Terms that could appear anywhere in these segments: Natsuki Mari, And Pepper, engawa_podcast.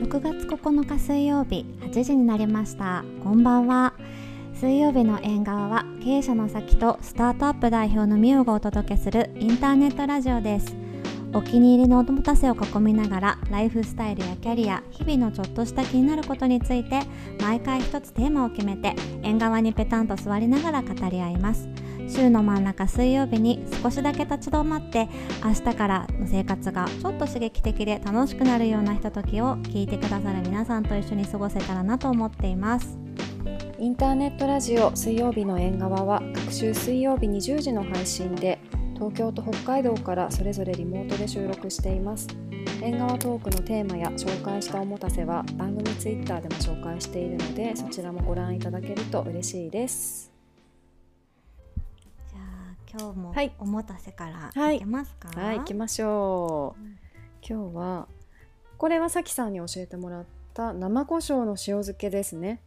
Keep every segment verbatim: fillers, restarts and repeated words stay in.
ろくがつここのか水曜日はちじになりました。こんばんは。水曜日の縁側は経営者の先とスタートアップ代表のみゆがお届けするインターネットラジオです。お気に入りのお友達を囲みながらライフスタイルやキャリア、日々のちょっとした気になることについて毎回一つテーマを決めて縁側にペタンと座りながら語り合います。週の真ん中水曜日に少しだけ立ち止まって明日からの生活がちょっと刺激的で楽しくなるようなひとときを聞いてくださる皆さんと一緒に過ごせたらなと思っています。インターネットラジオ水曜日の縁側は各週水曜日にじゅうじの配信で東京と北海道からそれぞれリモートで収録しています。縁側トークのテーマや紹介したおもたせは番組ツイッターでも紹介しているので、そちらもご覧いただけると嬉しいです。じゃあ今日もおもたせからいけますか？はい、はい、いきましょう、うん、今日はこれはさきさんに教えてもらった生胡椒の塩漬けですね。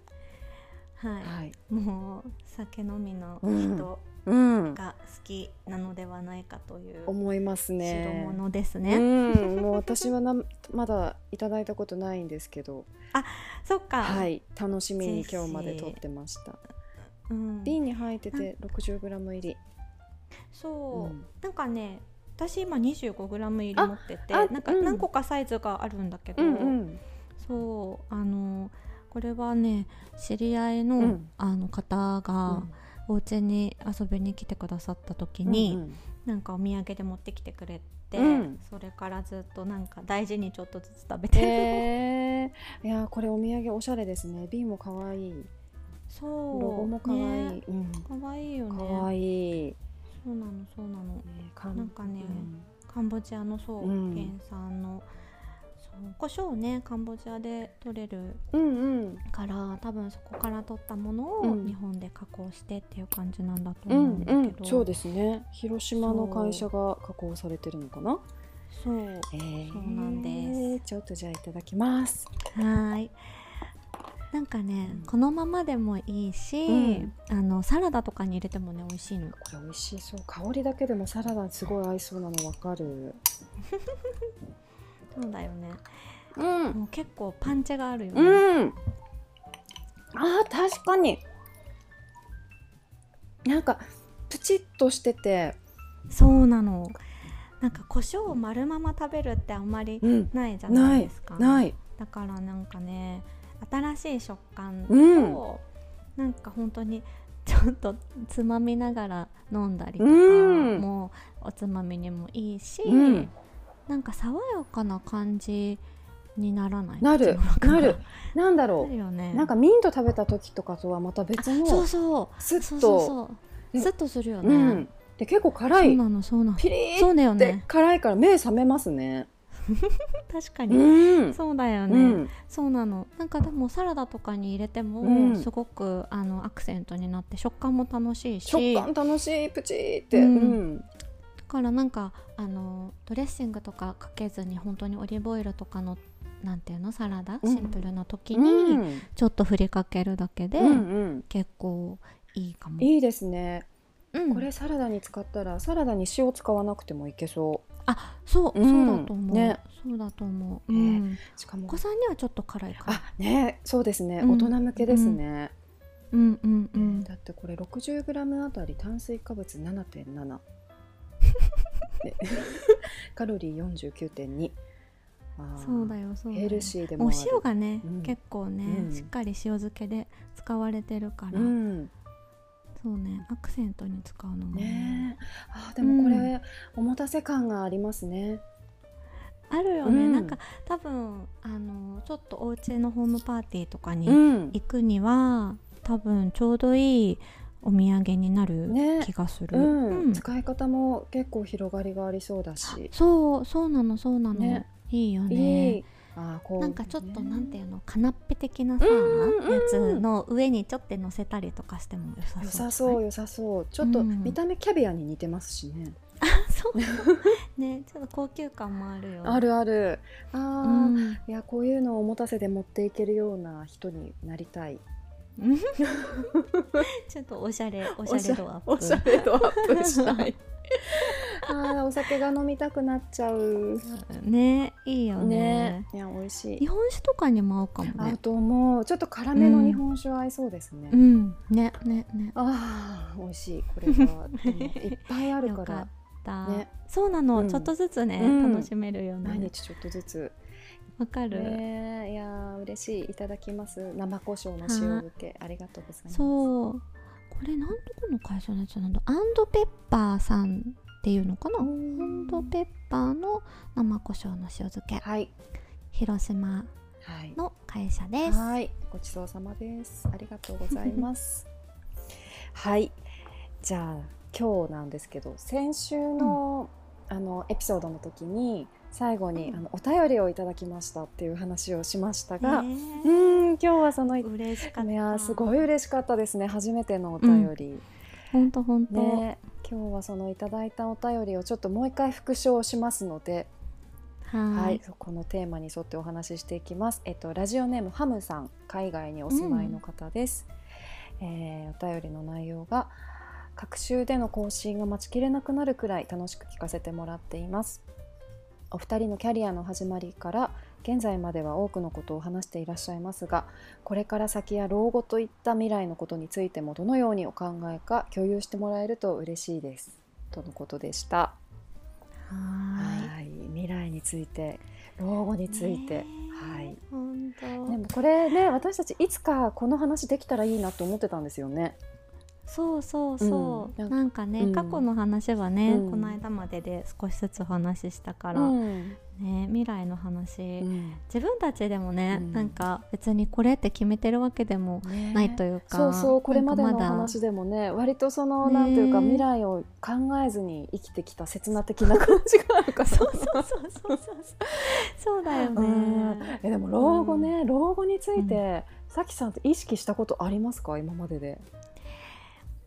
はい、はい、もう酒飲みの人、うんうん、が好きなのではないかという思いますね。白物ですね、うん、もう私はなまだいただいたことないんですけどあ、そっか、はい、楽しみに今日まで撮ってました、うん、瓶に入ってて ろくじゅうグラム 入りそう、うん、なんかね私今 にじゅうごグラム 入り持っててなんか何個かサイズがあるんだけど、うんうん、そうあのこれはね知り合いの、うん、あの方が、うんお家に遊びに来てくださった時に、うんうん、なんかお土産で持ってきてくれて、うん、それからずっとなんか大事にちょっとずつ食べてる、えー、いやこれお土産おしゃれですね。瓶もかわいいそうロゴもかわいい、ねうん、かわいいよねかわいいそうなのそうなの、ね、かんなんかね、うん、カンボジアのそう、うん、原産の胡椒をねカンボジアで取れるから、うんうん、多分そこから取ったものを日本で加工してっていう感じなんだと思うんですけど、うんうん、そうですね広島の会社が加工されてるのかなそう、えー、そうなんです。ちょっとじゃあいただきます。はいなんかね、うん、このままでもいいし、うん、あのサラダとかに入れてもね美味しいの。これ美味しそう香りだけでもサラダすごい合いそうなの分かるそうだよね、うん、もう結構パンチがあるよね、うん、あー確かになんかプチッとしててそうなのなんか胡椒を丸まま食べるってあんまりないじゃないですか、うん、ないないだからなんかね新しい食感と、うん、なんか本当にちょっとつまみながら飲んだりとかも、うん、おつまみにもいいし、うんなんか爽やかな感じにならない？なる、なる。なんだろう。なるよね。なんかミント食べた時とかとはまた別のそうそうスッとスッとするよね、うん、で結構辛いそうなのそうなのピリッって辛いから目覚めますね確かに、うん、そうだよね、うん、そうなのなんかでもサラダとかに入れてもすごく、うん、あのアクセントになって食感も楽しいし食感楽しいプチーって、うんうんだからなんかあのドレッシングとかかけずに本当にオリーブオイルとかのなんていうのサラダ、うん、シンプルな時にちょっと振りかけるだけで、うんうん、結構いいかもいいですね、うん、これサラダに使ったらサラダに塩使わなくてもいけそうあ、そう、うん、そうだと思う、ね、そうだと思う、うんうん、しかもお子さんにはちょっと辛いからあ、ね、そうですね、うん、大人向けですね、うんうんうんうん、だってこれ ろくじゅうグラム あたり炭水化物 ななてんななカロリー よんじゅうきゅうてんに あそうだよそうだよヘルシーでもあるお塩がね、うん、結構ね、うん、しっかり塩漬けで使われてるから、うん、そうねアクセントに使うのも ね, ねあでもこれ、うん、おもたせ感がありますねあるよね、うん、なんか多分あのちょっとお家のホームパーティーとかに行くには、うん、多分ちょうどいいお土産になる気がする、ねうんうん、使い方も結構広がりがありそうだしそうそうなのそうなの、ね、いいよねいいあこうなんかちょっとなんていうのカナッペ的なさ、うんうん、やつの上にちょっと乗せたりとかしても良さそう良さそう良さそうちょっと見た目キャビアに似てますしね、うん、あそうねちょっと高級感もあるよあるあるあ、うん、いやこういうのをおもたせで持っていけるような人になりたいちょっとおしゃれおしゃれ度アップおしゃれ度アップしたいあ、お酒が飲みたくなっちゃうね。いいよ ね, ねいや美味しい。日本酒とかにも合うかもね。あともうちょっと辛めの日本酒合いそうですね、うんうん、ねねねあ美味しい。これはでもいっぱいあるからよかった、ね、そうなの、うん、ちょっとずつね、うん、楽しめるよね。毎日ちょっとずつ。わかる、ね、いや嬉しい。いただきます。生胡椒の塩漬けありがとうございます。そう、これなんとこの会社のやつなんだ。アンドペッパーさんっていうのかな。アンドペッパーの生胡椒の塩漬け、はい、広島の会社です。はい、ごちそうさまです。ありがとうございますはい、じゃあ今日なんですけど、先週の、うん、あのエピソードの時に最後に、うん、あのお便りをいただきましたっていう話をしましたが、ね、うん、今日はその嬉しかった。いやすごい嬉しかったですね。初めてのお便り、ほんとほんと、ね、今日はそのいただいたお便りをちょっともう一回復唱しますので、はい、はい、このテーマに沿ってお話ししていきます。えっと、ラジオネームハムさん、海外にお住まいの方です、うん、えー、お便りの内容が、各週での更新が待ちきれなくなるくらい楽しく聞かせてもらっています。お二人のキャリアの始まりから現在までは多くのことを話していらっしゃいますが、これから先や老後といった未来のことについてもどのようにお考えか共有してもらえると嬉しいですとのことでした。はいはい、未来について、老後について、ね、はい、本当でもこれね、私たちいつかこの話できたらいいなと思ってたんですよね。そうそうそう、うん、なんかね、うん、過去の話はね、うん、この間までで少しずつお話ししたから、うんね、未来の話、うん、自分たちでもね、うん、なんか別にこれって決めてるわけでもないというか、ね、そうそう、これまでの話でもね、割とその、ね、なんていうか未来を考えずに生きてきた刹那的な感じがあるからそうそうそうそうそうそうだよね。えでも老後ね、うん、老後について、うん、さきさんって意識したことありますか、今までで。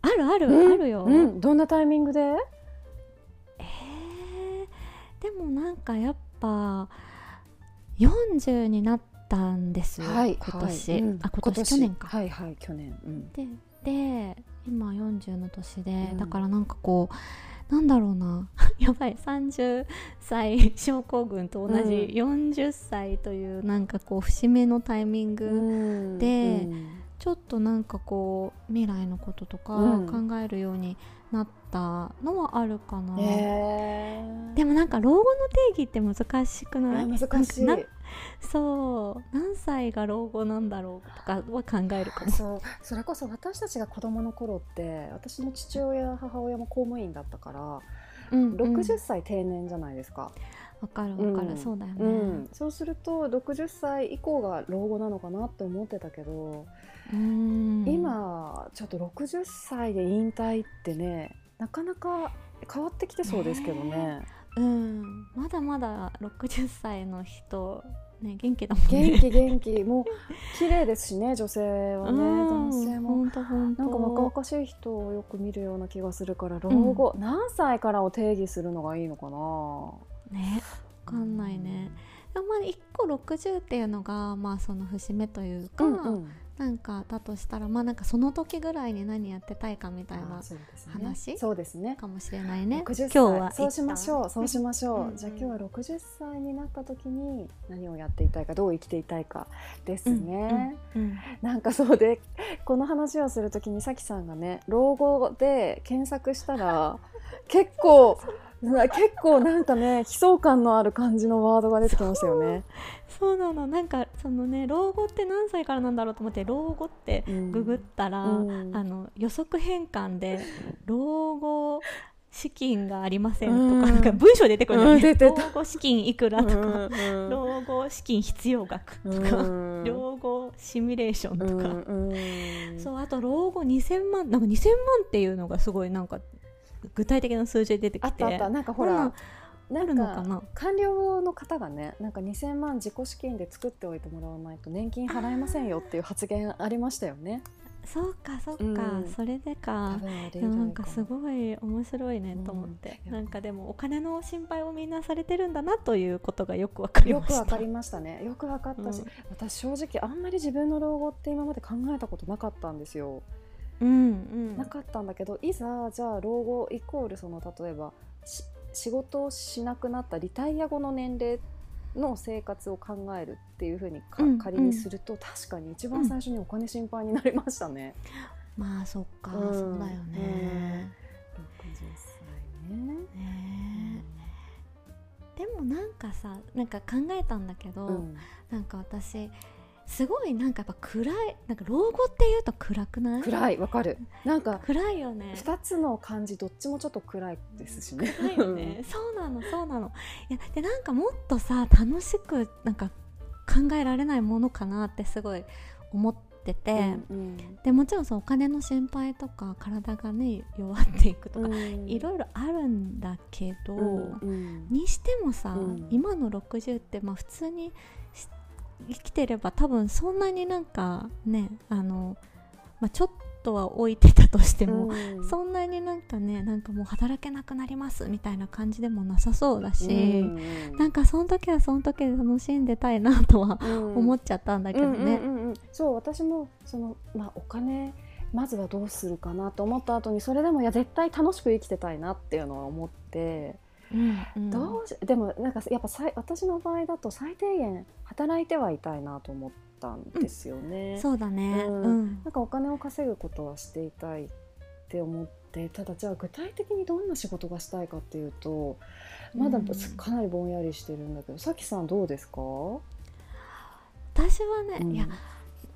あるある、うん、あるよ、うん、どんなタイミングで、えー、でもなんかやっぱよんじゅうになったんですよ、はい、今年、はい、うん、あ今年去年か、はいはい、去年、うん、で, で今よんじゅうの年で、うん、だからなんかこうなんだろうなやばい、さんじゅっさい症候群と同じよんじゅっさいというなんかこう節目のタイミングで、うんうん、ちょっとなんかこう未来のこととか考えるようになったのはあるかな、うん、えー、でもなんか老後の定義って難しくない？難しい。そう、何歳が老後なんだろうとかは考えるかも。 そう、それこそ私たちが子どもの頃って、私の父親母親も公務員だったから、うんうん、ろくじゅっさい定年じゃないですか。わかるわかる、うん、そうだよね、うん、そうするとろくじゅっさい以降が老後なのかなって思ってたけど、うん、今ちょっとろくじゅっさいで引退ってね、なかなか変わってきてそうですけど ね, ね、うん、まだまだろくじゅっさいの人、ね、元気だもんね。元気元気、もう綺麗ですしね、女性はね、うん、男性もなんか若々しい人をよく見るような気がするから、老後、うん、何歳からを定義するのがいいのかなね、分かんないね、うん、まあいっころくじゅうっていうのが、まあ、その節目というか、うんうん、なんかだとしたら、まあ、なんかその時ぐらいに何やってたいかみたいな話、そうですね、かもしれないね。今日はそうしましょう、そうしましょう、うんうん、じゃあ今日はろくじゅっさいになった時に何をやっていたいか、どう生きていたいかですね、うんうんうん、なんかそうで、この話をする時にさきさんがね、老後で検索したら結構結構なんかね、悲壮感のある感じのワードが出てきましたよね。そうなの、なんかそのね、老後って何歳からなんだろうと思って老後ってググったら、うん、あの予測変換で老後資金がありませんとか、うん、なんか文章出てくるよね、うん、老後資金いくらとか、うん、老後資金必要額とか、うん、老後シミュレーションとか、うん、そう、あと老後にせんまん、なんかにせんまんっていうのがすごいなんか具体的な数字出てきて、あったあった、なんかほら、なんかあるのかな、官僚の方がね、なんかにせんまん自己資金で作っておいてもらわないと年金払えませんよっていう発言ありましたよね。そうかそうか、うん、それでか、でもなんかすごい面白いねと思って、うん、なんかでもお金の心配をみんなされてるんだなということがよくわかりました。よくわかりましたね、よくわかったし、うん、私正直あんまり自分の老後って今まで考えたことなかったんですよ。うんうん、なかったんだけど、いざじゃあ老後イコールその例えば仕事をしなくなったリタイア後の年齢の生活を考えるっていう風にか、うんうん、仮にすると確かに一番最初にお金心配になりましたね、うん、まあそっか、うん、そうだよね、うん、ろくじゅっさい ね, ね、うん、でもなんかさ、なんか考えたんだけど、うん、なんか私すごいなんかやっぱ暗い、なんか老後っていうと暗くない？暗い、わかる。なんか暗いよね。ふたつの漢字どっちもちょっと暗いですしね。暗いよね。そうなのそうなの。いやでなんかもっとさ楽しくなんか考えられないものかなってすごい思ってて、うんうん、でもちろんそうお金の心配とか体がね弱っていくとか、うん、いろいろあるんだけど、うんうん、にしてもさ、うん、今のろくじゅうってまあ普通に生きてれば多分そんなになんかねあの、まあ、ちょっとは置いてたとしても、うん、そんなになんかねなんかもう働けなくなりますみたいな感じでもなさそうだし、うん、なんかその時はその時で楽しんでたいなとは、うん、思っちゃったんだけどね、うんうんうんうん、そう私もその、まあ、お金まずはどうするかなと思った後にそれでもいや絶対楽しく生きてたいなっていうのは思って、うんうん、どうしでもなんかやっぱ私の場合だと最低限働いてはいたいなと思ったんですよね、うん、そうだね、うんうん、なんかお金を稼ぐことはしていたいって思って、ただじゃあ具体的にどんな仕事がしたいかっていうとまだかなりぼんやりしてるんだけど、さきさんどうですか？私はね、うん、いや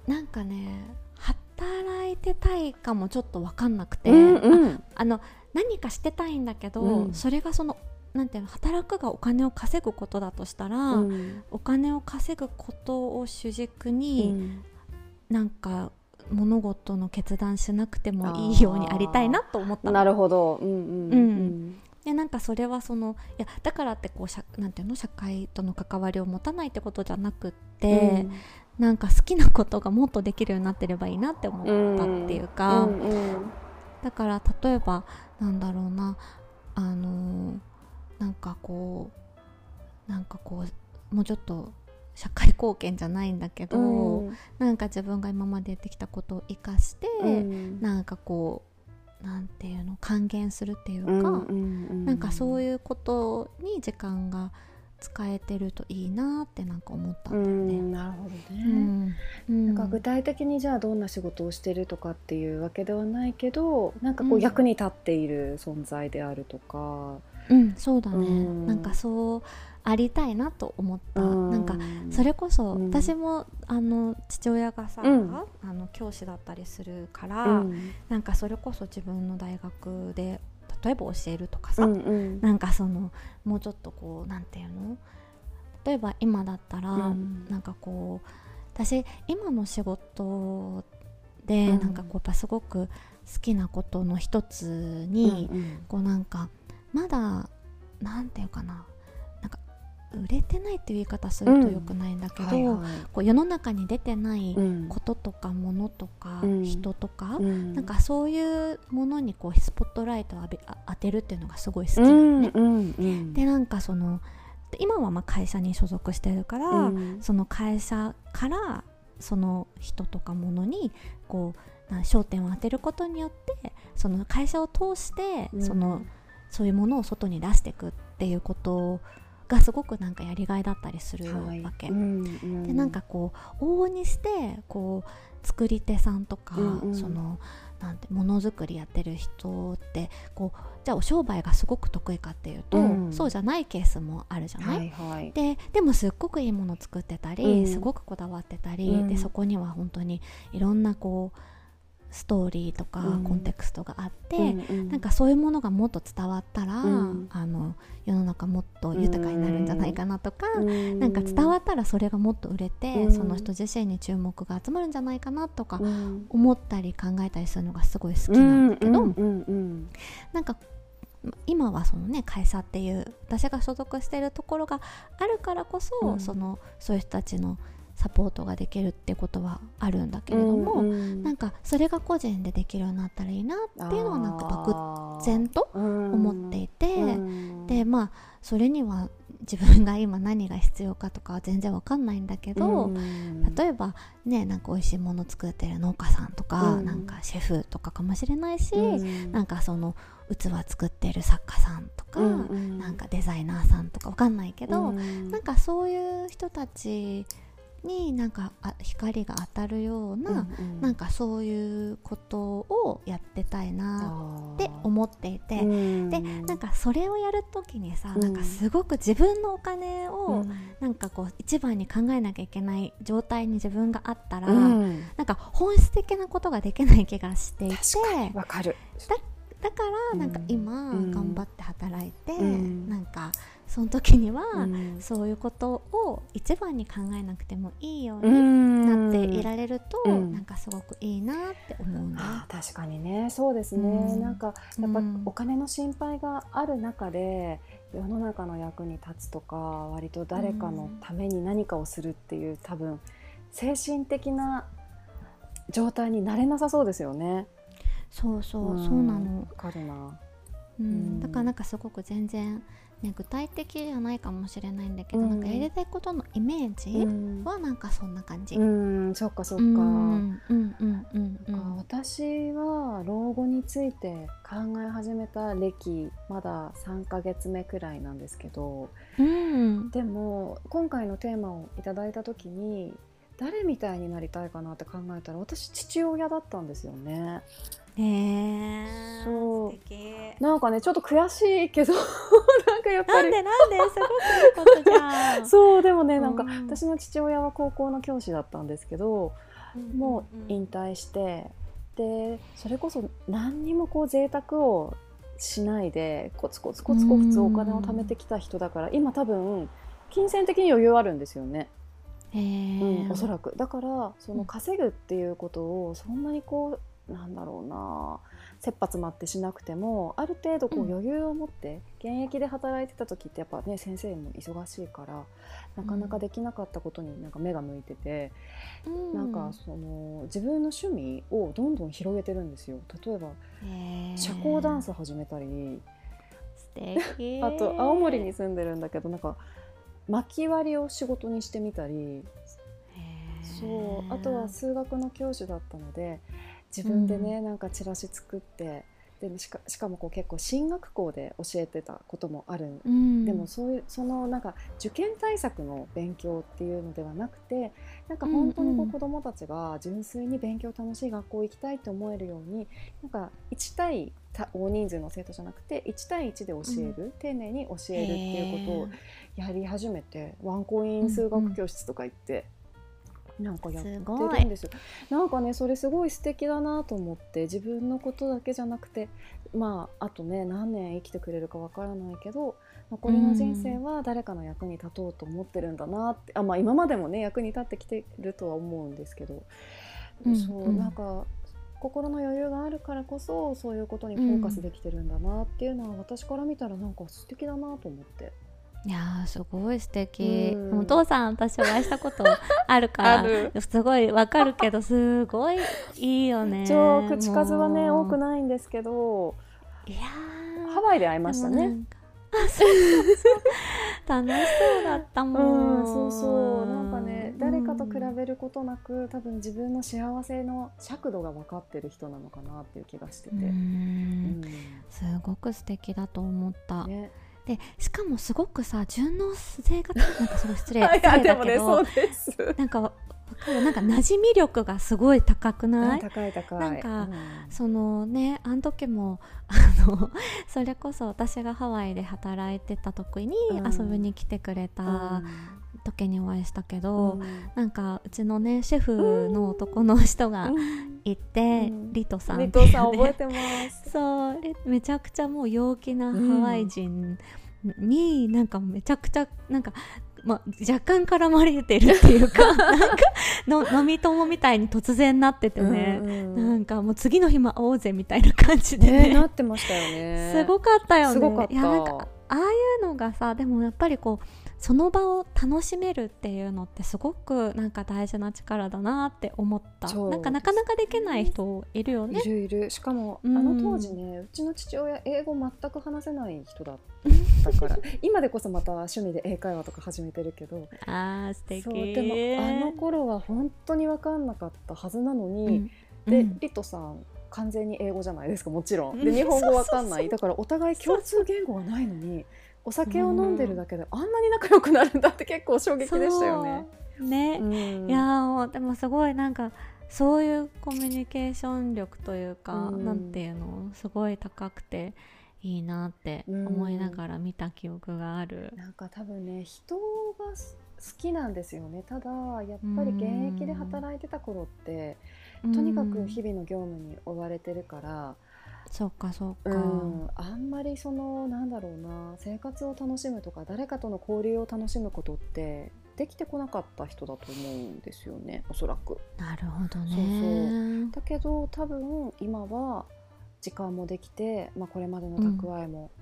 なんかね働いてたいかもちょっと分かんなくて、うんうん、あ、あの何かしてたいんだけど、うん、それがそのなんていうの働くがお金を稼ぐことだとしたら、うん、お金を稼ぐことを主軸に、うん、なんか物事の決断しなくてもいいようにありたいなと思った。なるほど、うんうんうんうん、でなんかそれはそのいやだからってこう社、なんていうの社会との関わりを持たないってことじゃなくって、うん、なんか好きなことがもっとできるようになってればいいなって思ったっていうか、うんうんうん、だから例えばなんだろうなあのーなんかこうなんかこうもうちょっと社会貢献じゃないんだけど、うん、なんか自分が今までやってきたことを生かして、うん、なんかこうなんていうの還元するっていうか、うんうんうん、なんかそういうことに時間が使えてるといいなってなんか思ったんだよね。うん、なるほどね、うん、なんか具体的にじゃあどんな仕事をしてるとかっていうわけではないけどなんかこう役に立っている存在であるとか、うんうん、そうだね、うん、なんかそうありたいなと思った、うん、なんかそれこそ私もあの父親がさ、うん、あの教師だったりするから、うん、なんかそれこそ自分の大学で例えば教えるとかさ、うんうん、なんかそのもうちょっとこうなんていうの例えば今だったら、うん、なんかこう私今の仕事で、うん、なんかこうやっぱすごく好きなことの一つに、うんうん、こうなんかまだなんていうかななんか売れてないっていう言い方するとよくないんだけど、うんはいはい、こう世の中に出てないこととかものとか人とか、うん、なんかそういうものにこうスポットライトを浴び当てるっていうのがすごい好きなのね、うんうんうん、でなんかその今はまあ会社に所属してるから、うん、その会社からその人とかものにこうなん焦点を当てることによってその会社を通してその、うん、そういうものを外に出していくっていうことをがすごくなんかやりがいだったりするわけ、はいうんうん、でなんかこう往々にしてこう作り手さんとか、うんうん、そのなんてものづくりやってる人ってこうじゃあお商売がすごく得意かっていうと、うん、そうじゃないケースもあるじゃない、はいはい、で、でもすっごくいいもの作ってたり、うん、すごくこだわってたり、うん、でそこには本当にいろんなこうストーリーとかコンテクストがあって、うんうん、なんかそういうものがもっと伝わったら、うん、あの世の中もっと豊かになるんじゃないかなとか、うん、なんか伝わったらそれがもっと売れて、うん、その人自身に注目が集まるんじゃないかなとか思ったり考えたりするのがすごい好きなんだけど、うんうんうんうん、なんか今はそのね会社っていう私が所属しているところがあるからこそ、うん、そのそういう人たちのサポートができるってことはあるんだけれども、うんうん、なんかそれが個人でできるようになったらいいなっていうのをなんか漠然と思っていて、うんうん、でまあそれには自分が今何が必要かとかは全然わかんないんだけど、うん、例えばね、なんか美味しいもの作ってる農家さんとか、うん、なんかシェフとかかもしれないし、うん、なんかその器作ってる作家さんとか、うん、なんかデザイナーさんとかわかんないけど、うん、なんかそういう人たちになんか光が当たるような、うんうん、なんかそういうことをやってたいなって思っていて、うん、でなんかそれをやるときにさ、うん、なんかすごく自分のお金をなんかこう一番に考えなきゃいけない状態に自分があったら、うん、なんか本質的なことができない気がしていて、確かにわかる。だ、だからなんか今頑張って働いて、うん、なんかその時にはそういうことを一番に考えなくてもいいようになっていられると、なんかすごくいいなって思うね、うん、あ確かにね、そうですね、うん、なんかやっぱお金の心配がある中で世の中の役に立つとか、割と誰かのために何かをするっていう、多分精神的な状態になれなさそうですよね。そうそう、うん、そうなの。わかるな、うんうん、だからなんかすごく全然ね、具体的じゃないかもしれないんだけど、うん、なんかやりたいことのイメージはなんかそんな感じ。うん、そっかそっか。私は老後について考え始めた歴、まださんかげつめくらいなんですけど、うん、でも今回のテーマをいただいた時に誰みたいになりたいかなって考えたら、私父親だったんですよね。えー、そう素敵。なんかねちょっと悔しいけどなんかやっぱりなんでなんですごくいいことじゃんそうでもね、なんか、うん、私の父親は高校の教師だったんですけど、うん、もう引退して、でそれこそ何にもこう贅沢をしないでコツコツコツコツお金を貯めてきた人だから、うん、今多分金銭的に余裕あるんですよね。へー、うん、おそらくだからその稼ぐっていうことをそんなにこうなんだろうな、切羽詰まってしなくても、ある程度こう余裕を持って、うん、現役で働いてた時ってやっぱね先生も忙しいからなかなかできなかったことになんか目が向いてて、うん、なんかその自分の趣味をどんどん広げてるんですよ。例えば社交ダンス始めたり、素敵あと青森に住んでるんだけど、なんか薪割りを仕事にしてみたり、そうあとは数学の教師だったので自分でね、なんかチラシ作って、でしか、しかもこう結構進学校で教えてたこともある、うん、でもそういうそのなんか受験対策の勉強っていうのではなくて、なんか本当にこう子どもたちが純粋に勉強楽しい学校行きたいと思えるように、なんかいち対大人数の生徒じゃなくていち対いちで教える、うん、丁寧に教えるっていうことをやり始めて、ワンコイン数学教室とか行って、うんうんなんかやってるんですよ。なんかねそれすごい素敵だなと思って、自分のことだけじゃなくて、まああとね何年生きてくれるかわからないけど残りの人生は誰かの役に立とうと思ってるんだなって、あ、まあ、今までもね役に立ってきてるとは思うんですけど、うん、そうなんか心の余裕があるからこそそういうことにフォーカスできてるんだなっていうのは、私から見たらなんか素敵だなと思って。いやすごい素敵、うん、お父さん私お会いしたことあるからすごいわかるけど、すごいいいよね。超口数はね多くないんですけど、いやハワイで会いましたね。あそうそうそう楽しそうだったもん、うん、そうそうなんかね、うん、誰かと比べることなく多分自分の幸せの尺度が分かってる人なのかなっていう気がしてて、うん、うん、すごく素敵だと思った、ね。でしかもすごくさ順応性がなんかすごい失礼失礼だけど、ね、そうですなんかわかる、なんか馴染み力がすごい高くない？高い高い。なんか、うん、そのねあの時もあのそれこそ私がハワイで働いてた時に遊びに来てくれた。うんうん時にお会いしたけど、うん、なんかうちのねシェフの男の人がいて、うん、リトさんっていうね、リトさん覚えてますそうめちゃくちゃもう陽気なハワイ人に、うん、なんかめちゃくちゃなんか、ま、若干絡まれてるっていうかなんかの飲み友みたいに突然なっててね、うん、なんかもう次の日も会おうぜみたいな感じでね、ねなってましたよね。すごかったよね。すごかった。いやなんかああいうのがさ、でもやっぱりこうその場を楽しめるっていうのってすごくなんか大事な力だなって思った。なんかなかなかできない人いるよね。いるいる。しかも、うん、あの当時ねうちの父親英語全く話せない人だったったから今でこそまた趣味で英会話とか始めてるけど、あー素敵。そう、でもあの頃は本当に分かんなかったはずなのに、うん、で、うん、リトさん完全に英語じゃないですか、もちろんで日本語分かんない、うん、だからお互い共通言語がないのにお酒を飲んでるだけであんなに仲良くなるんだって結構衝撃でしたよね。ね、うん、いやもうでもすごいなんかそういうコミュニケーション力というか、うん、なんていうのすごい高くていいなって思いながら見た記憶がある、うん、なんか多分ね人が好きなんですよね。ただやっぱり現役で働いてた頃って、うん、とにかく日々の業務に追われてるから、うん、そうかそうか、うん、あんまりそのなんだろうな生活を楽しむとか誰かとの交流を楽しむことってできてこなかった人だと思うんですよね、おそらく。なるほどね。そうそう、だけど多分今は時間もできて、まあ、これまでの蓄えも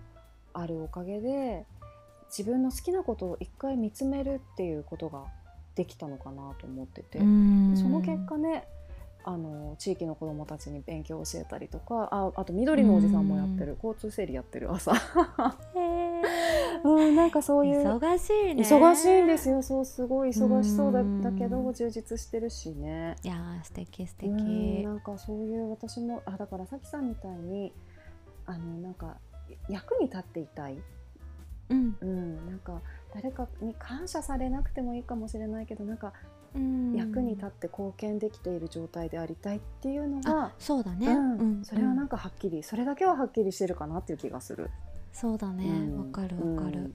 あるおかげで、うん、自分の好きなことを一回見つめるっていうことができたのかなと思ってて、その結果ねあの地域の子どもたちに勉強を教えたりとか、 あ, あと緑のおじさんもやってる、交通整理やってる朝へーうん、なんかそういう忙しいね。忙しいんですよ。そうすごい忙しそう だ, だけど充実してるしね。いやー素敵素敵、うん、なんかそういう私もあだからさきさんみたいにあのなんか役に立っていたい、うんうん、なんか誰かに感謝されなくてもいいかもしれないけどなんかうん役に立って貢献できている状態でありたいっていうのがそうだね、うんうん、それはなんかはっきり、うん、それだけははっきりしてるかなっていう気がする。そうだね、わかるわかる、うん、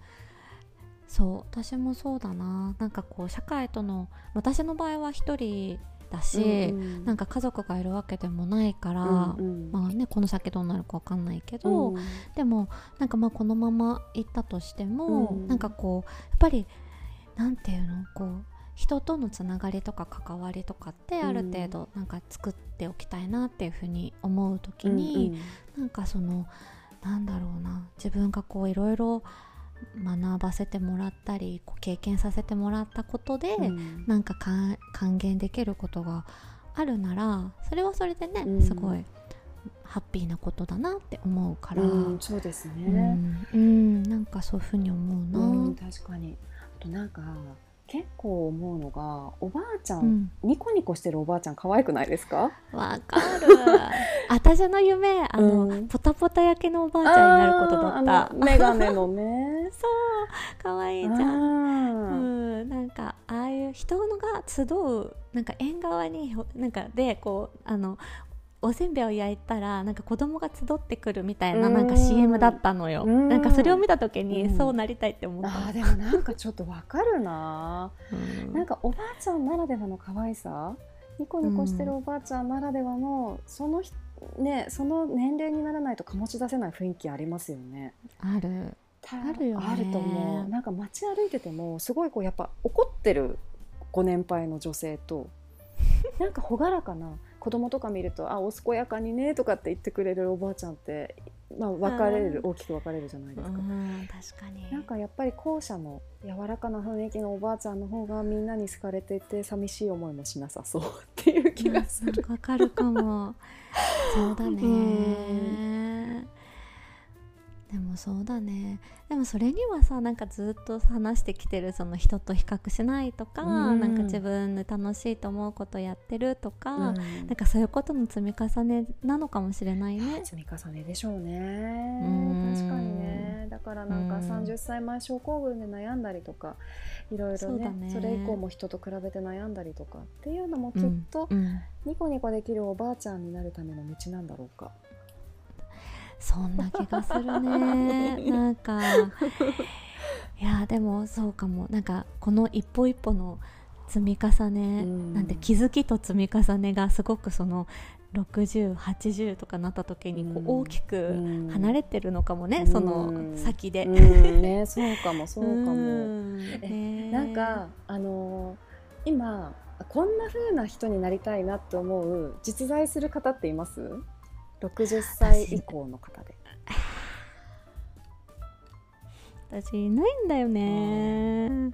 そう私もそうだな。なんかこう社会との私の場合は一人だし、うん、なんか家族がいるわけでもないから、うんうん、まあねこの先どうなるかわかんないけど、うん、でもなんかまあこのまま行ったとしても、うん、なんかこうやっぱりなんていうのこう人とのつながりとか関わりとかってある程度なんか作っておきたいなっていうふうに思うときに、うんうん、なんかそのなんだろうな自分がこういろいろ学ばせてもらったりこう経験させてもらったことで、うん、なんか還元できることがあるならそれはそれでね、うん、すごいハッピーなことだなって思うから、うん、そうですね、うんうん、なんかそういうふうに思うな、うん、確かに。あとなんか結構思うのがおばあちゃん、うん、ニコニコしてるおばあちゃん可愛くないですか？わかる私の夢あの、うん、ポタポタ焼けのおばあちゃんになることだった。あのメガネのねそう可愛いじゃん、うん、なんかああいう人のが集うなんか縁側になんかでこうあのおせんべいを焼いたらなんか子供が集ってくるみたい な, なんか シーエム だったのよ。んなんかそれを見た時にそうなりたいって思った。あでもなんかちょっとわかるななんかおばあちゃんならではの可愛さ、ニコニコしてるおばあちゃんならではのそ の,、ね、その年齢にならないと醸し出せない雰囲気ありますよね。あるあるよね。あると思う。なんか街歩いててもすごいこうやっぱ怒ってるご年配の女性となんかほがらかな子供とか見るとあお健やかにねとかって言ってくれるおばあちゃんって、まあ、分かれる大きく分かれるじゃないですか。うん確かになんかやっぱり後者の柔らかな雰囲気のおばあちゃんの方がみんなに好かれてて寂しい思いもしなさそうっていう気がする。なんか分かるかもそうだね、うんでもそうだね。でもそれにはさなんかずっと話してきてるその人と比較しないとか、うん、なんか自分で楽しいと思うことやってるとか、うん、なんかそういうことの積み重ねなのかもしれないね。積み重ねでしょうね、うん、確かにね。だからなんかさんじゅっさいまえ症候群で悩んだりとかいろいろ ね, そうだねそれ以降も人と比べて悩んだりとかっていうのもきっと、うんうん、ニコニコできるおばあちゃんになるための道なんだろうか。そんな気がするねなんかいやでもそうかも。なんかこの一歩一歩の積み重ね、うん、なんて気づきと積み重ねがすごくそのろくじゅう、はちじゅうとかなった時にこう大きく離れてるのかもね、うん、その先で、うんね、そうかもそうかも、うんね、なんかあのー、今こんな風な人になりたいなと思う実在する方っています？ろくじゅっさい以降の方で私いないんだよね。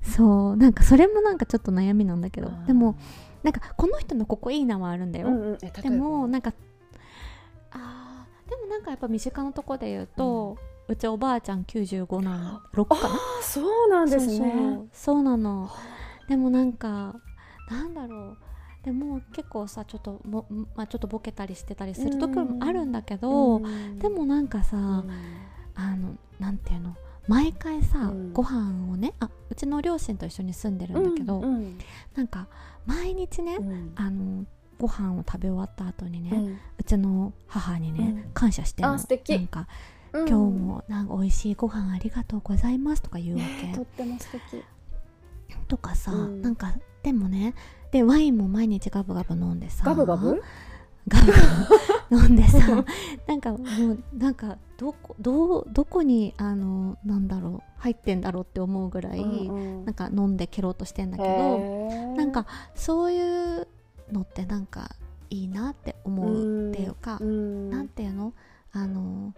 そうなんかそれもなんかちょっと悩みなんだけどでもなんかこの人のここいいなはあるんだよ、うんうん、でもなんかあでもなんかやっぱ身近なところで言うと、うんうちおばあちゃんきゅうじゅうごなんろくかな。あ、そうなんですね。そうそう、そうなの。でもなんかなんだろう、でも結構さちょっとも、まあ、ちょっとボケたりしてたりするところもあるんだけど、でもなんかさ、うん、あのなんていうの、毎回さ、うん、ご飯をね、あ、うちの両親と一緒に住んでるんだけど、うんうん、なんか毎日ね、うん、あのご飯を食べ終わった後にね、うん、うちの母にね、うん、感謝してるの。あ、素敵。なんか、うん、今日もなんか美味しいご飯ありがとうございますとか言うわけ、えー、とっても素敵とかさ、うん、なんかでもね、でワインも毎日ガブガブ飲んでさ、ガブガブガブガブ飲んでさなんかもうなんかどこどうどこにあのなんだろう入ってんだろうって思うぐらい、うんうん、なんか飲んで蹴ろうとしてんだけど、なんかそういうのってなんかいいなって思うっていうか、うん、なんていうの、あの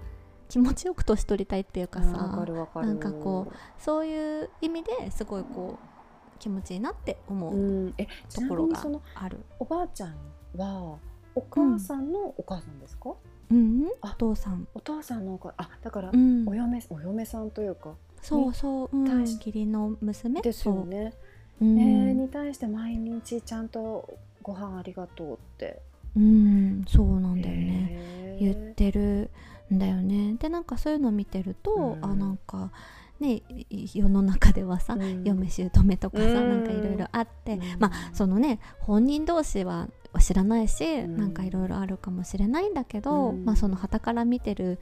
気持ちよく年取りたいっていうかさ、わかるわかる、なんかこうそういう意味ですごいこう気持ちいいなって思う、うん、え、ところがある。おばあちゃんはお母さんのお母さんですか？うん、うん、お父さん、お父さんのお母さん、あ、だからお嫁、うん、お嫁さんというか、そうそう、うん、義理の娘ですよね、うん、えー、に対して毎日ちゃんとご飯ありがとうって、うん、そうなんだよね、言ってるんだよね。でなんかそういうの見てると、うん、あ、なんかね、世の中ではさ、うん、嫁姑とかさ、うん、なんかいろいろあって、うん、まあそのね本人同士は知らないし、うん、なんかいろいろあるかもしれないんだけど、うん、まあその傍から見てる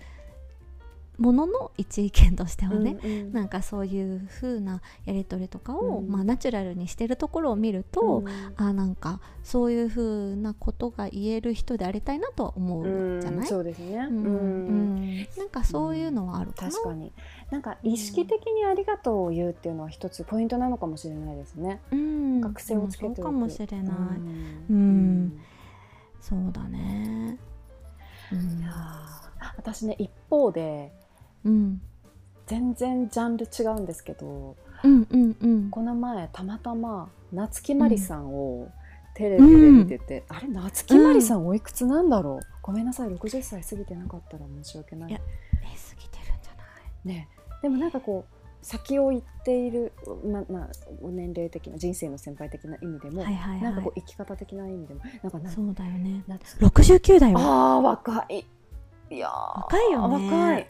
ものの一意見としてはね、うんうん、なんかそういう風なやり取りとかを、うん、まあナチュラルにしてるところを見ると、うん、あ、なんかそういう風なことが言える人でありたいなとは思うじゃない、うん、そうですね、うんうんうん、なんかそういうのはあるかな、うん、確かになんか意識的にありがとうを言うっていうのは一つポイントなのかもしれないですね、うん、学生をつけておく、そうかもしれない、うんうんうん、そうだね、うん、いや私ね一方で、うん、全然ジャンル違うんですけど、うんうんうん、この前たまたま夏木マリさんをテレビで見てて、うん、あれ夏木マリさんおいくつなんだろう、うん、ごめんなさいろくじゅっさい過ぎてなかったら申し訳ない、いや、ね、過ぎてるんじゃない、ね、でもなんかこう先を行っている、ままあ、年齢的な人生の先輩的な意味でも、はいはいはい、なんかこう生き方的な意味でもなんかな、そうだよね、ろくじゅうきゅうだよ、あー若い、いやー若いよね、若い、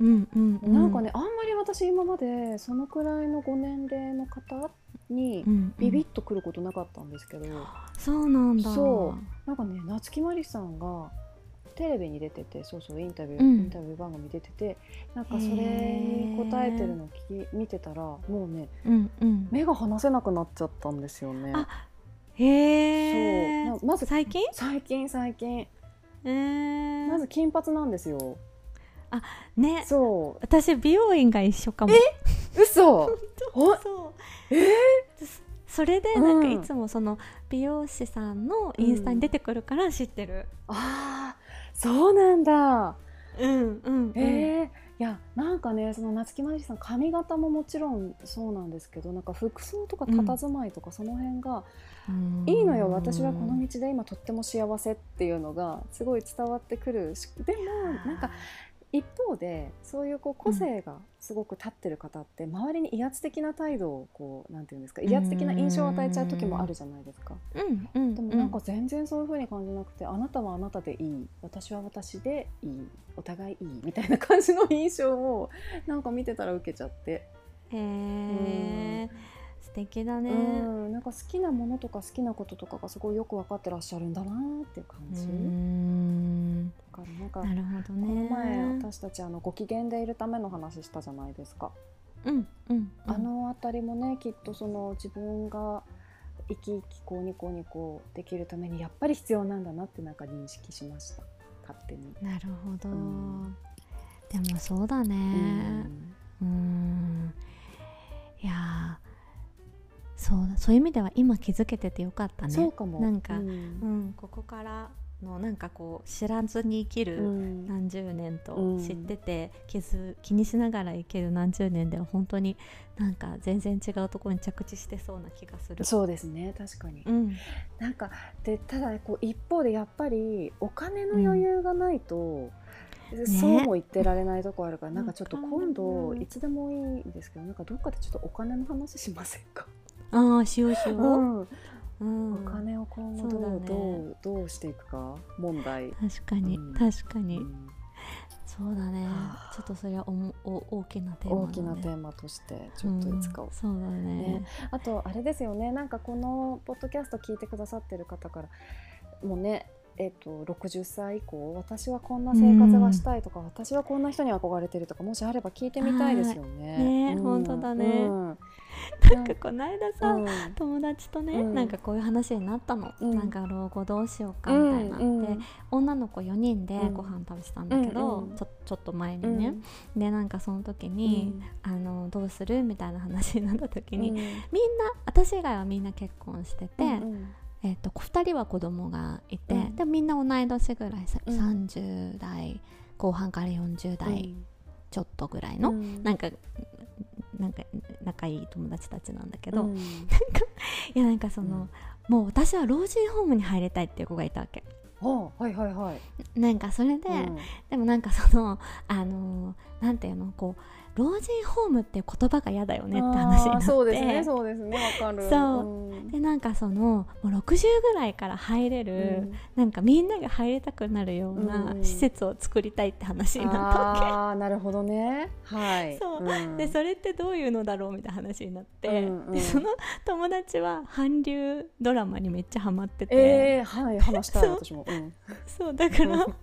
うんうんうん、なんかねあんまり私今までそのくらいのご年齢の方にビビッとくることなかったんですけど、うんうん、そうなんだ、そうなんかね夏木マリさんがテレビに出てて、そうそうインタビュー、うん、インタビュー番組出てて、なんかそれに答えてるのを聞き見てたらもうね、うんうん、目が離せなくなっちゃったんですよね。あ、へー、そう、まず最近最近最近、えー、まず金髪なんですよ。あ、ね、そう私美容院が一緒かも。え、嘘そうそう、えー、それでなんかいつもその美容師さんのインスタに出てくるから知ってる、うん、あーそうなんだ、うんうん、うん、えー、いやなんかねその夏木マリさん髪型ももちろんそうなんですけど、なんか服装とか佇まいとかその辺が、うん、いいのよ私はこの道で今とっても幸せっていうのがすごい伝わってくるし、でもなんか一方でそういう、こう個性がすごく立ってる方って周りに威圧的な態度をこうなんていうんですか、威圧的な印象を与えちゃう時もあるじゃないですか、うんうんうん、でもなんか全然そういう風に感じなくて、あなたはあなたでいい、私は私でいい、お互いいいみたいな感じの印象をなんか見てたら受けちゃって、へー、うん、素敵だね、うん、なんか好きなものとか好きなこととかがすごいよく分かってらっしゃるんだなっていう感じ、うーん、なんかなるほどね。この前私たちあのご機嫌でいるための話したじゃないですか、うんうんうん、あのあたりもねきっとその自分が生き生きこうニコニコできるためにやっぱり必要なんだなってなんか認識しました、勝手に。なるほど、うん、でもそうだね、うん、うーん、いやそう、そういう意味では今気づけててよかったね。そうかも。なんか、うんうん、ここからのなんかこう知らずに生きる何十年と、うん、知ってて気づ、気にしながら生きる何十年では本当になんか全然違うところに着地してそうな気がする。そうですね、確かに、うん、なんかでただこう一方でやっぱりお金の余裕がないと、うん、ね、そうも言ってられないとこあるから、なんかちょっと今度いつでもいいんですけど、なんかどっかでちょっとお金の話しませんか。ああ、しようしよう。うん、お金を今後ど う, う、ね、どうどうしていくか問題。確かに、うん、確かに。うんそうだね、ちょっとそれはおお大きなテーマ、ね、大きなテーマとしてちょっといつかを、うん、そうだね、ね、あとあれですよね、なんかこのポッドキャスト聞いてくださってる方からもうね、えっとろくじゅっさい以降私はこんな生活がしたいとか、うん、私はこんな人に憧れてるとかもしあれば聞いてみたいですよね。ね、うん、本当だね、うん、なんかこの間さ、うん、友達とね、うん、なんかこういう話になったの、うん、なんか老後どうしようかみたいなって、うんうん、女の子よにんでご飯食べてたんだけど、うんうん、ちょ、ちょっと前にね、うん、でなんかその時に、うん、あのどうするみたいな話になった時に、うん、みんな私以外はみんな結婚してて、うんうんえー、とふたりは子供がいて、うん、でもみんな同い年ぐらい、うん、さんじゅう代後半からよんじゅう代ちょっとぐらいの、うん、なんかなんか仲いい友達たちなんだけど、うん、なんかいやなんかその、うん、もう私は老人ホームに入りたいっていう子がいたわけ。はいはいはい。なんかそれで、うん、でもなんかそのあのなんていうのこう老人ホームっていう言葉が嫌だよねって話になって、そうですねそうですねわかる。そう、うん、でなんかそのもうろくじゅうぐらいから入れる、うん、なんかみんなが入れたくなるような施設を作りたいって話になったわけ。うん、ああなるほどねはい。そう、うん、でそれってどういうのだろうみたいな話になって、うんうん、でその友達は韓流ドラマにめっちゃハマってて、えー、はい話したい私も。うん、そうだからなんか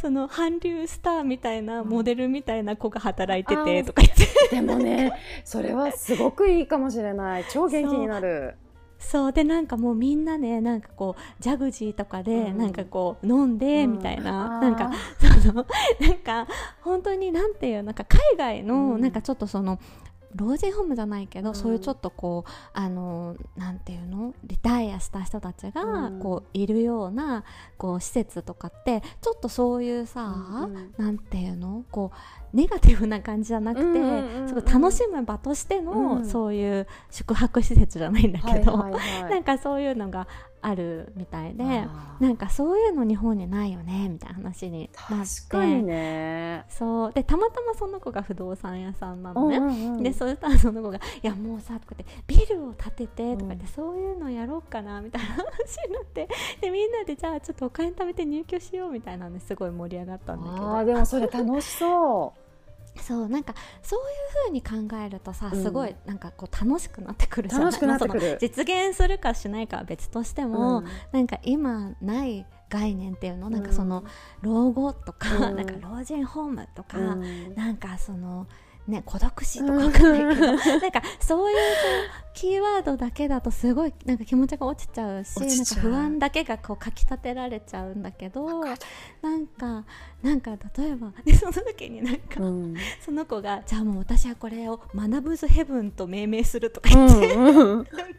その韓流スターみたいなモデルみたいな子が働いててとか言って、でもねそれはすごくいいかもしれない、超元気になる。そうでなんかもうみんなねなんかこうジャグジーとかでなんかこう飲んでみたいな、うん、なんかそのなんか本当になんていうなんか海外のなんかちょっとその老人ホームじゃないけど、うん、そういうちょっとこうあのなんていうのリタイアした人たちがこういるようなこう施設とかってちょっとそういうさ、うん、なんていうのこうネガティブな感じじゃなくて、うんうんうんうん、すごい楽しむ場としての、うん、そういう宿泊施設じゃないんだけど、はいはいはい、なんかそういうのがあるみたいで、なんかそういうの日本にないよねみたいな話になって、確かにね。そうでたまたまその子が不動産屋さんなのね、うんうん、でそしたらその子がいやもうさとかってビルを建ててとかって、うん、そういうのやろうかなみたいな話になって、でみんなでじゃあちょっとお金貯めて入居しようみたいなのですごい盛り上がったんだけど、あでもそれ楽しそうそうなんかそういう風に考えるとさ、うん、すごいなんかこう楽しくなってくるじゃない。楽しくなってくる。実現するかしないかは別としても、うん、なんか今ない概念っていうの、うん、なんかその老後とか、うん、なんか老人ホームとか、うん、なんかそのね、孤独死とかわかんないけど、うん、なんかそういうキーワードだけだとすごいなんか気持ちが落ちちゃうし、なんか不安だけがこうかき立てられちゃうんだけど、なんかなんか例えばでその時になんか、うん、その子がじゃあもう私はこれを学ぶズヘブンと命名するとか言って、うんうん、なんかなんか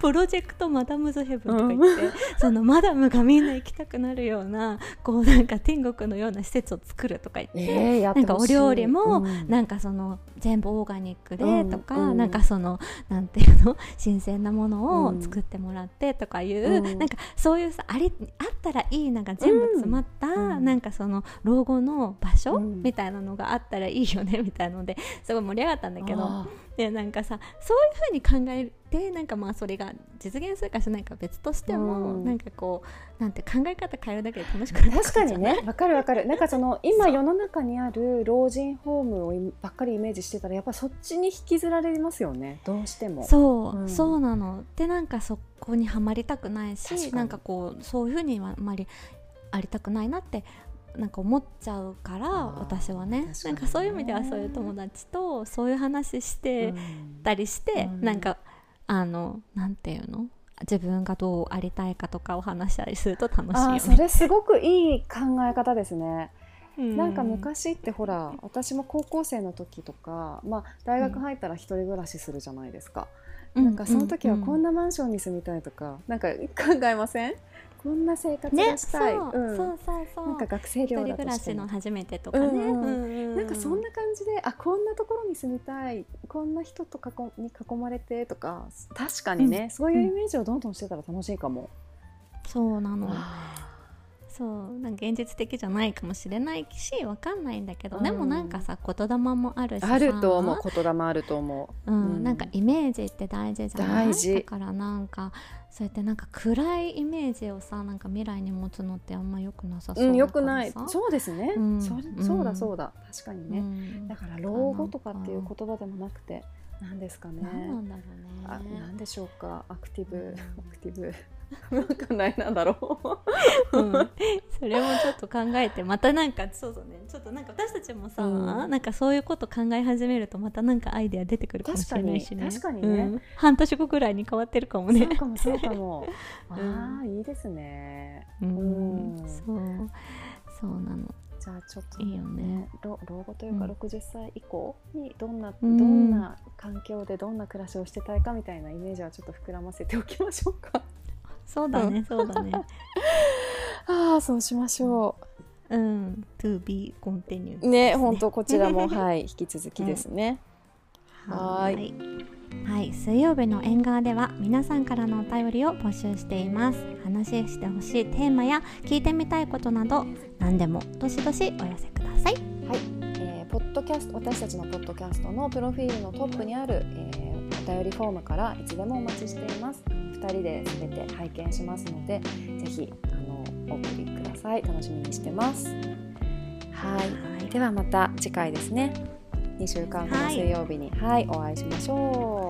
プロジェクトマダムズヘブンとか言って、うん、そのマダムがみんな行きたくなるようなこうなんか天国のような施設を作るとか言って、えー、やってほしい。なんかお料理も、うんなんかその全部オーガニックでとか、うん、なんかそのなんていうの新鮮なものを作ってもらってとかいう、うん、なんかそういうさ あ, りあったらいいなんか全部詰まった、うん、なんかその老後の場所、うん、みたいなのがあったらいいよねみたいなのですごい盛り上がったんだけど、でなんかさそういう風に考えてなんかまあそれが実現するかしないか別としても、うん、なんかこうなんて考え方変えるだけで楽しくなる。確かにねわかるわかる。なんかその今世の中にある老人ホームをばっかりイメージしてたらやっぱそっちに引きずられますよねどうしても。そう、うん、そうなのでなんかそこにはまりたくないしなんかこうそういう風にはあまりありたくないなってなんか思っちゃうから私はね、なんかそういう意味ではそういう友達とそういう話してたりして、うん、なんかあのなんていうの自分がどうありたいかとかを話したりすると楽しいよね。あそれすごくいい考え方ですね。なんか昔ってほら私も高校生の時とか、まあ、大学入ったら一人暮らしするじゃないですか、うん、なんかその時はこんなマンションに住みたいとか、うん、なんか考えませんこんな生活がしたい、ねうん、そうそうそうなんか学生寮だとして一人暮らしの初めてとかね、うんうんうん、なんかそんな感じであこんなところに住みたいこんな人とかこに囲まれてとか確かにね、うん、そういうイメージをどんどんしてたら楽しいかも、うん、そうなのそうなんか現実的じゃないかもしれないしわかんないんだけど、うん、でもなんかさ言霊もあるしさあると思う言霊あると思う、うんうん、なんかイメージって大事じゃない大事だからなんかそうやってなんか暗いイメージをさなんか未来に持つのってあんま良くなさそうだからさ、うん、良くないそうですね、うん、そ, そうだそうだ確かにね、うん、だから老後とかっていう言葉でもなくてなんですかねなんだろうねなんでしょうかアクティブ、うん、アクティブなんかないなんだろう、うん、それもちょっと考えてまたなんかそうそうねちょっとなんか私たちもさ、うん、なんかそういうこと考え始めるとまたなんかアイデア出てくるかもしれないしね確かに、確かにね、うん、半年後くらいに変わってるかもねそうかもそうかもああ、いいですねうん、うん、そうそうなのじゃあちょっといいよね、老後というかろくじゅっさい以降にどんな、うん、どんな環境でどんな暮らしをしてたいかみたいなイメージはちょっと膨らませておきましょうかそうだね、そうだねああ、そうしましょう、うん、to be continued ね、ほんとこちらも、はい、引き続きですね、うん、はーい、はい、水曜日の縁側では皆さんからのお便りを募集しています。話してほしいテーマや聞いてみたいことなど何でもどしどしお寄せください。はい、えー、ポッドキャスト私たちのポッドキャストのプロフィールのトップにある、えー、お便りフォームからいつでもお待ちしています。ふたりで全て拝見しますのでぜひあのお送りください。楽しみにしてます。はい、はいではまた次回ですね。にしゅうかんごの水曜日に、はいはい、お会いしましょう。